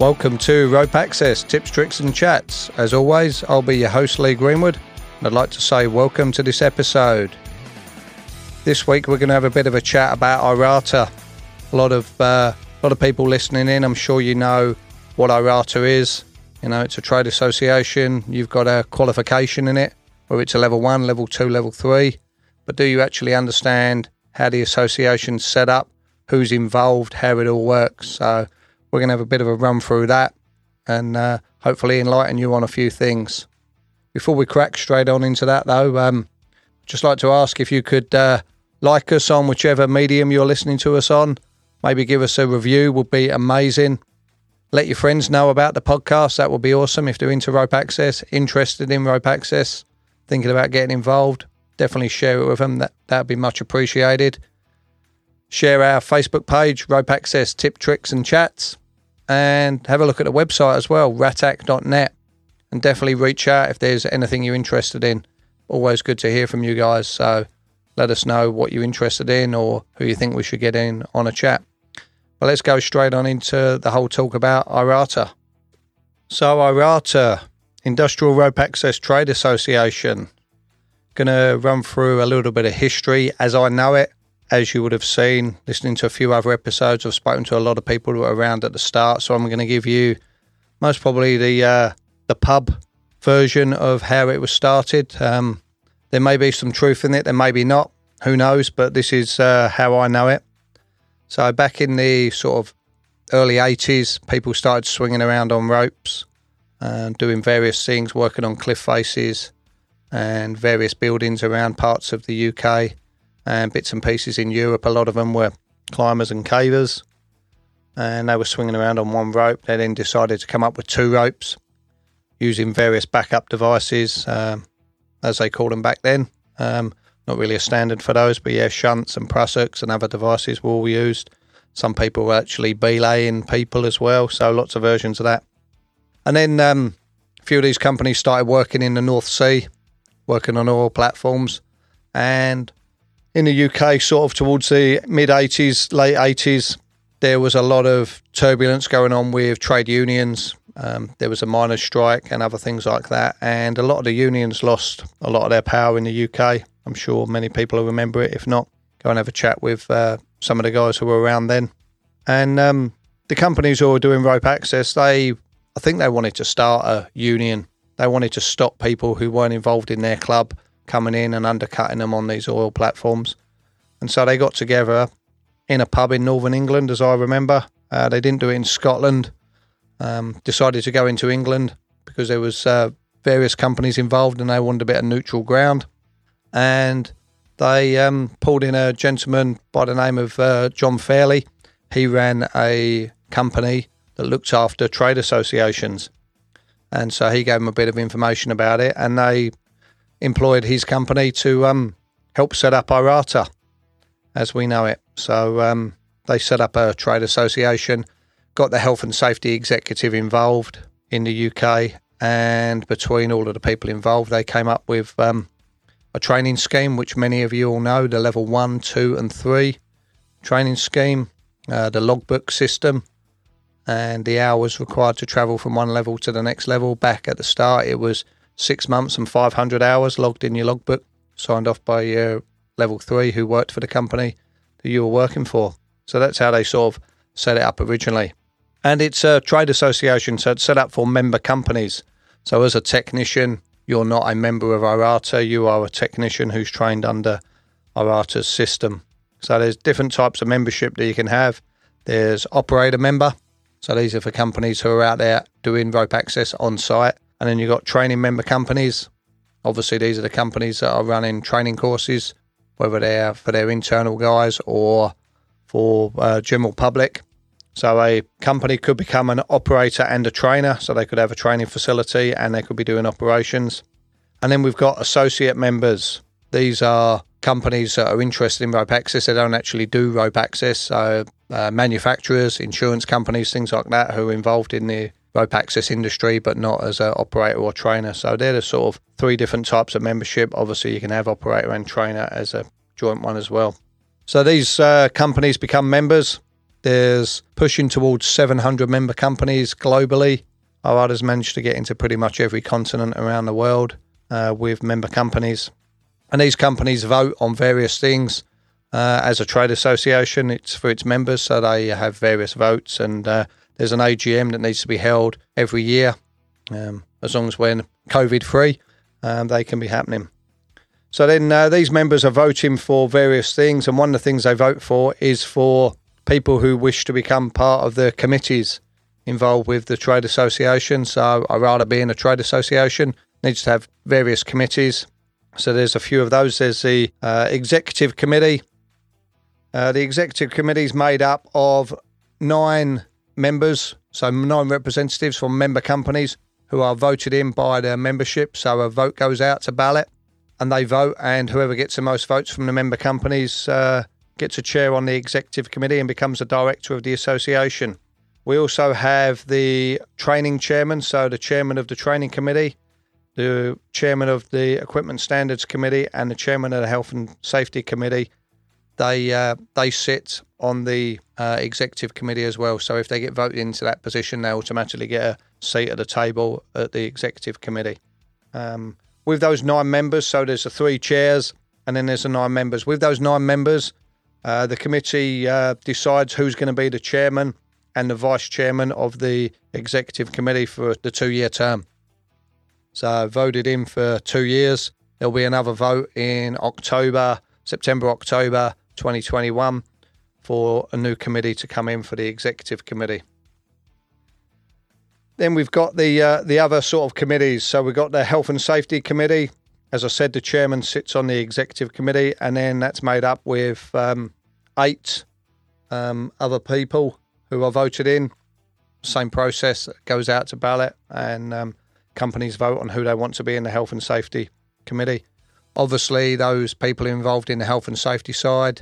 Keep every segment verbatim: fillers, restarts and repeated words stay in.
Welcome to Rope Access, Tips, Tricks and Chats. As always, I'll be your host, Lee Greenwood, and I'd like to say welcome to this episode. This week we're going to have a bit of a chat about IRATA. A lot of, uh, a lot of people listening in, I'm sure you know what IRATA is. You know, it's a trade association, you've got a qualification in it, whether it's a level one, level two, level three. But do you actually understand how the association's set up, who's involved, how it all works? So we're going to have a bit of a run through that and uh, hopefully enlighten you on a few things. Before we crack straight on into that, though, um, just like to ask if you could uh, like us on whichever medium you're listening to us on. Maybe give us a review, would be amazing. Let your friends know about the podcast. That would be awesome if they're into Rope Access, interested in Rope Access, thinking about getting involved. Definitely share it with them. That that'd be much appreciated. Share our Facebook page, Rope Access Tip, Tricks and Chats, and have a look at the website as well, ratac dot net, and definitely reach out if there's anything you're interested in. Always good to hear from you guys, so let us know what you're interested in or who you think we should get in on a chat. But let's go straight on into the whole talk about IRATA. So IRATA, Industrial Rope Access Trade Association. Going to run through a little bit of history as I know it. As you would have seen, listening to a few other episodes, I've spoken to a lot of people who were around at the start, so I'm going to give you most probably the uh, the pub version of how it was started. Um, there may be some truth in it, there may be not, who knows, but this is uh, how I know it. So back in the sort of early eighties, people started swinging around on ropes, uh, doing various things, working on cliff faces and various buildings around parts of the U K, and bits and pieces in Europe. A lot of them were climbers and cavers, and they were swinging around on one rope. They then decided to come up with two ropes using various backup devices, um, as they called them back then. Um, not really a standard for those, but yeah, shunts and prussocks and other devices were all used. Some people were actually belaying people as well, so lots of versions of that. And then um, a few of these companies started working in the North Sea, working on oil platforms, and in the U K, sort of towards the mid-eighties, late eighties, there was a lot of turbulence going on with trade unions. Um, there was a miners' strike and other things like that. And a lot of the unions lost a lot of their power in the U K. I'm sure many people will remember it. If not, go and have a chat with uh, some of the guys who were around then. And um, the companies who were doing rope access, they, I think they wanted to start a union. They wanted to stop people who weren't involved in their club coming in and undercutting them on these oil platforms. And so they got together in a pub in Northern England, as I remember. Uh, they didn't do it in Scotland. Um, decided to go into England because there was uh, various companies involved and they wanted a bit of neutral ground. And they um, pulled in a gentleman by the name of uh, John Fairley. He ran a company that looked after trade associations. And so he gave them a bit of information about it, and they employed his company to um, help set up IRATA as we know it. So um, they set up a trade association, got the health and safety executive involved in the U K, and between all of the people involved, they came up with um, a training scheme, which many of you all know, the level one, two and three training scheme, uh, the logbook system, and the hours required to travel from one level to the next level. Back at the start, it was six months and five hundred hours logged in your logbook, signed off by your level three who worked for the company that you were working for. So that's how they sort of set it up originally. And it's a trade association, so it's set up for member companies. So as a technician, you're not a member of IRATA, you are a technician who's trained under IRATA's system. So there's different types of membership that you can have. There's operator member, so these are for companies who are out there doing rope access on site. And then you've got training member companies. Obviously, these are the companies that are running training courses, whether they're for their internal guys or for uh, general public. So a company could become an operator and a trainer. So they could have a training facility and they could be doing operations. And then we've got associate members. These are companies that are interested in rope access. They don't actually do rope access. So uh, manufacturers, insurance companies, things like that who are involved in the rope access industry, but not as an operator or trainer. So they're the sort of three different types of membership. Obviously, you can have operator and trainer as a joint one as well. So these uh, companies become members. There's pushing towards seven hundred member companies globally. IRATA's managed to get into pretty much every continent around the world uh, with member companies. And these companies vote on various things. Uh, as a trade association, it's for its members, so they have various votes. And uh, there's an A G M that needs to be held every year, um, as long as we're COVID-free, um, they can be happening. So then uh, these members are voting for various things, and one of the things they vote for is for people who wish to become part of the committees involved with the trade association. So IRATA, being a trade association, needs to have various committees. So there's a few of those. There's the uh, executive committee. Uh, the executive committee is made up of nine members, so nine representatives from member companies who are voted in by their membership. So a vote goes out to ballot, and they vote, and whoever gets the most votes from the member companies uh, gets a chair on the executive committee and becomes a director of the association. We also have the training chairman, so the chairman of the training committee, the chairman of the equipment standards committee, and the chairman of the health and safety committee. They uh, they sit on the uh, executive committee as well. So if they get voted into that position, they automatically get a seat at the table at the executive committee. Um With those nine members, so there's the three chairs and then there's the nine members. With those nine members, uh, the committee uh, decides who's going to be the chairman and the vice chairman of the executive committee for the two-year term. So voted in for two years. There'll be another vote in October, September, October twenty twenty-one for a new committee to come in for the executive committee. Then we've got the uh, the other sort of committees. So we've got the Health and Safety Committee. As I said, the chairman sits on the executive committee, and then that's made up with um, eight um, other people who are voted in. Same process, goes out to ballot, and um, companies vote on who they want to be in the Health and Safety Committee. Obviously, those people involved in the health and safety side,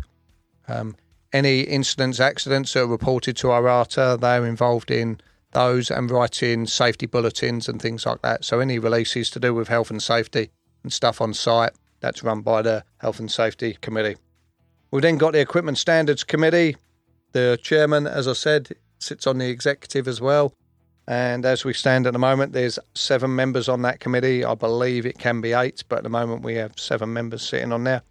um, any incidents, accidents that are reported to IRATA, they're involved in those and writing safety bulletins and things like that. So any releases to do with health and safety and stuff on site, that's run by the Health and Safety Committee. We've then got the Equipment Standards Committee. The chairman, as I said, sits on the executive as well. And as we stand at the moment, there's seven members on that committee. I believe it can be eight, but at the moment we have seven members sitting on there.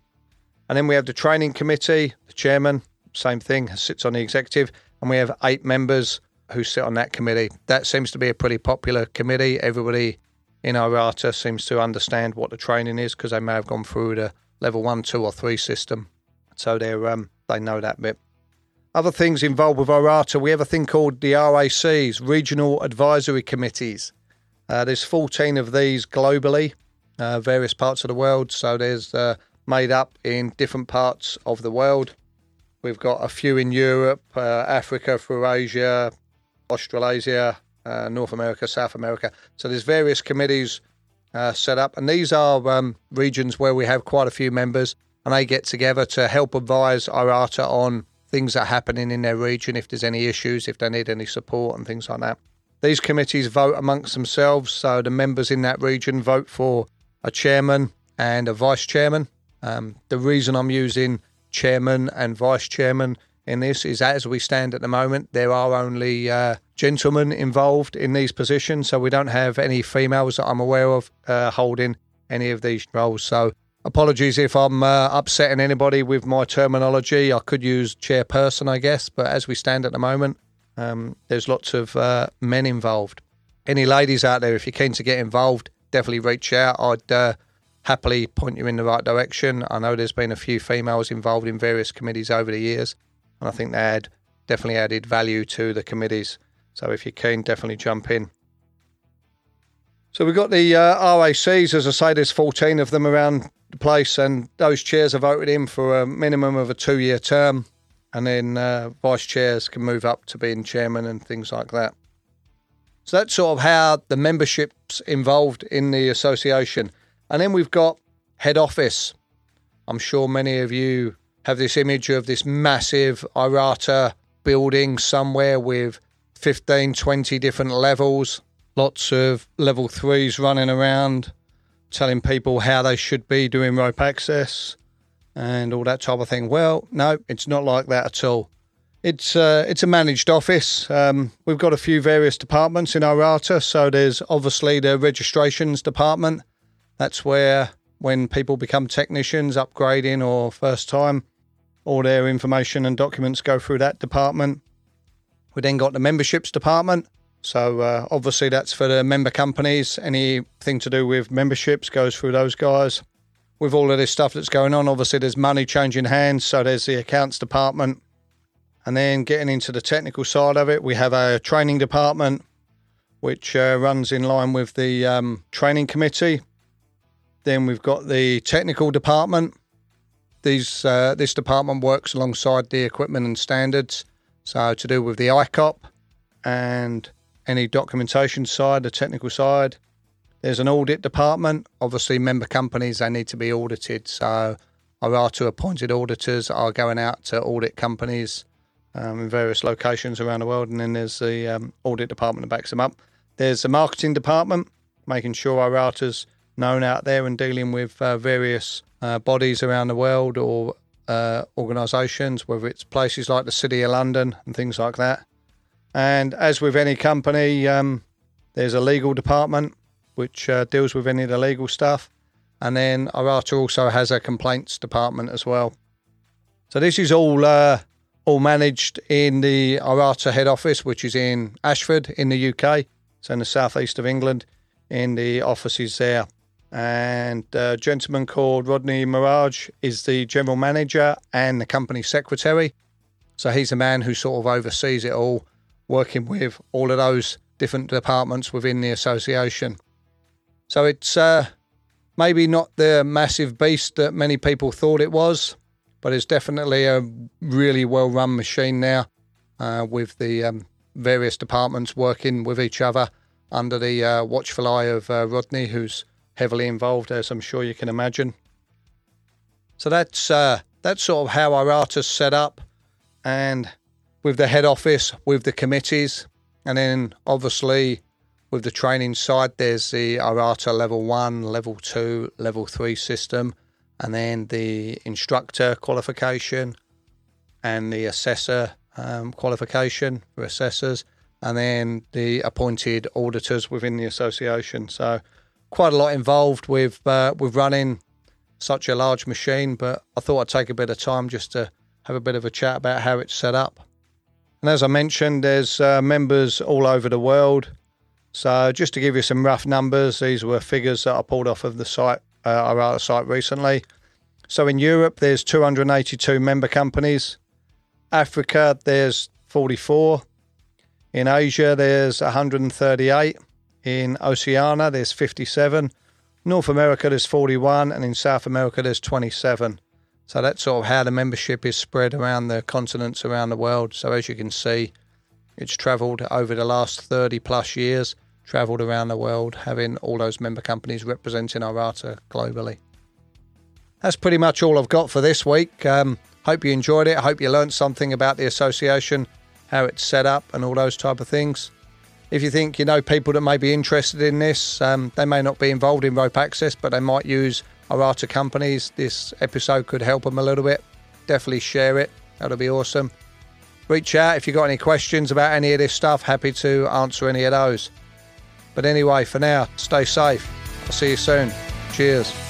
And then we have the Training Committee. The chairman, same thing, sits on the executive. And we have eight members who sit on that committee. That seems to be a pretty popular committee. Everybody in IRATA seems to understand what the training is because they may have gone through the level one, two or three system. So they're, um, they know that bit. Other things involved with IRATA, we have a thing called the R A Cs, Regional Advisory Committees. Uh, there's fourteen of these globally, uh, various parts of the world. So there's uh, made up in different parts of the world. We've got a few in Europe, uh, Africa, through Asia, Australasia, uh, North America, South America. So there's various committees uh, set up, and these are um, regions where we have quite a few members, and they get together to help advise IRATA on things that are happening in their region, if there's any issues, if they need any support and things like that. These committees vote amongst themselves, so the members in that region vote for a chairman and a vice chairman. Um, the reason I'm using chairman and vice chairman in this is, as we stand at the moment, there are only uh, gentlemen involved in these positions, so we don't have any females that I'm aware of uh, holding any of these roles. So apologies if I'm uh, upsetting anybody with my terminology. I could use chairperson, I guess, but as we stand at the moment, um, there's lots of uh, men involved. Any ladies out there, if you're keen to get involved, definitely reach out. I'd uh, happily point you in the right direction. I know there's been a few females involved in various committees over the years, and I think they had definitely added value to the committees. So if you're keen, definitely jump in. So we've got the uh, R A Cs. As I say, there's fourteen of them around the place, and those chairs are voted in for a minimum of a two-year term, and then uh, vice chairs can move up to being chairman and things like that. So that's sort of how the membership's involved in the association. And then we've got head office. I'm sure many of you have this image of this massive IRATA building somewhere with fifteen, twenty different levels, lots of level threes running around, telling people how they should be doing rope access and all that type of thing. Well, no, it's not like that at all. It's uh, it's a managed office. Um, we've got a few various departments in IRATA. So there's obviously the registrations department. That's where when people become technicians, upgrading or first time, all their information and documents go through that department. We then got the memberships department. So uh, obviously that's for the member companies. Anything to do with memberships goes through those guys. With all of this stuff that's going on, obviously there's money changing hands. So there's the accounts department. And then getting into the technical side of it, we have a training department, which uh, runs in line with the um, training committee. Then we've got the technical department. These uh, This department works alongside the equipment and standards. So to do with the I COP and any documentation side, the technical side. There's an audit department. Obviously, member companies, they need to be audited. So IRATA appointed auditors are going out to audit companies Um, in various locations around the world, and then there's the um, audit department that backs them up. There's the marketing department, making sure our IRATA's known out there and dealing with uh, various uh, bodies around the world or uh, organisations, whether it's places like the City of London and things like that. And as with any company, um, there's a legal department which uh, deals with any of the legal stuff, and then IRATA also has a complaints department as well. So this is all... Uh, all managed in the IRATA head office, which is in Ashford in the U K. It's in the southeast of England, in the offices there. And a gentleman called Rodney Mirage is the general manager and the company secretary. So he's the man who sort of oversees it all, working with all of those different departments within the association. So it's uh, maybe not the massive beast that many people thought it was, but it's definitely a really well-run machine now uh, with the um, various departments working with each other under the uh, watchful eye of uh, Rodney, who's heavily involved, as I'm sure you can imagine. So that's uh, that's sort of how IRATA's set up, and with the head office, with the committees, and then obviously with the training side, there's the IRATA Level one, Level two, Level three system, and then the instructor qualification and the assessor um, qualification for assessors, and then the appointed auditors within the association. So quite a lot involved with, uh, with running such a large machine, but I thought I'd take a bit of time just to have a bit of a chat about how it's set up. And as I mentioned, there's uh, members all over the world. So just to give you some rough numbers, these were figures that I pulled off of the site Uh, IRATA site recently. So in Europe, there's two hundred eighty-two member companies. Africa, there's forty-four. In Asia, there's one hundred thirty-eight. In Oceania, there's fifty-seven. North America, there's forty-one. And in South America, there's twenty-seven. So that's sort of how the membership is spread around the continents around the world. So as you can see, it's travelled over the last thirty plus years. Travelled around the world, having all those member companies representing IRATA globally. That's pretty much all I've got for this week. Um, hope you enjoyed it. I hope you learned something about the association, how it's set up and all those type of things. If you think you know people that may be interested in this, um, they may not be involved in rope access, but they might use IRATA companies, this episode could help them a little bit. Definitely share it. That'll be awesome. Reach out if you've got any questions about any of this stuff. Happy to answer any of those. But anyway, for now, stay safe. I'll see you soon. Cheers.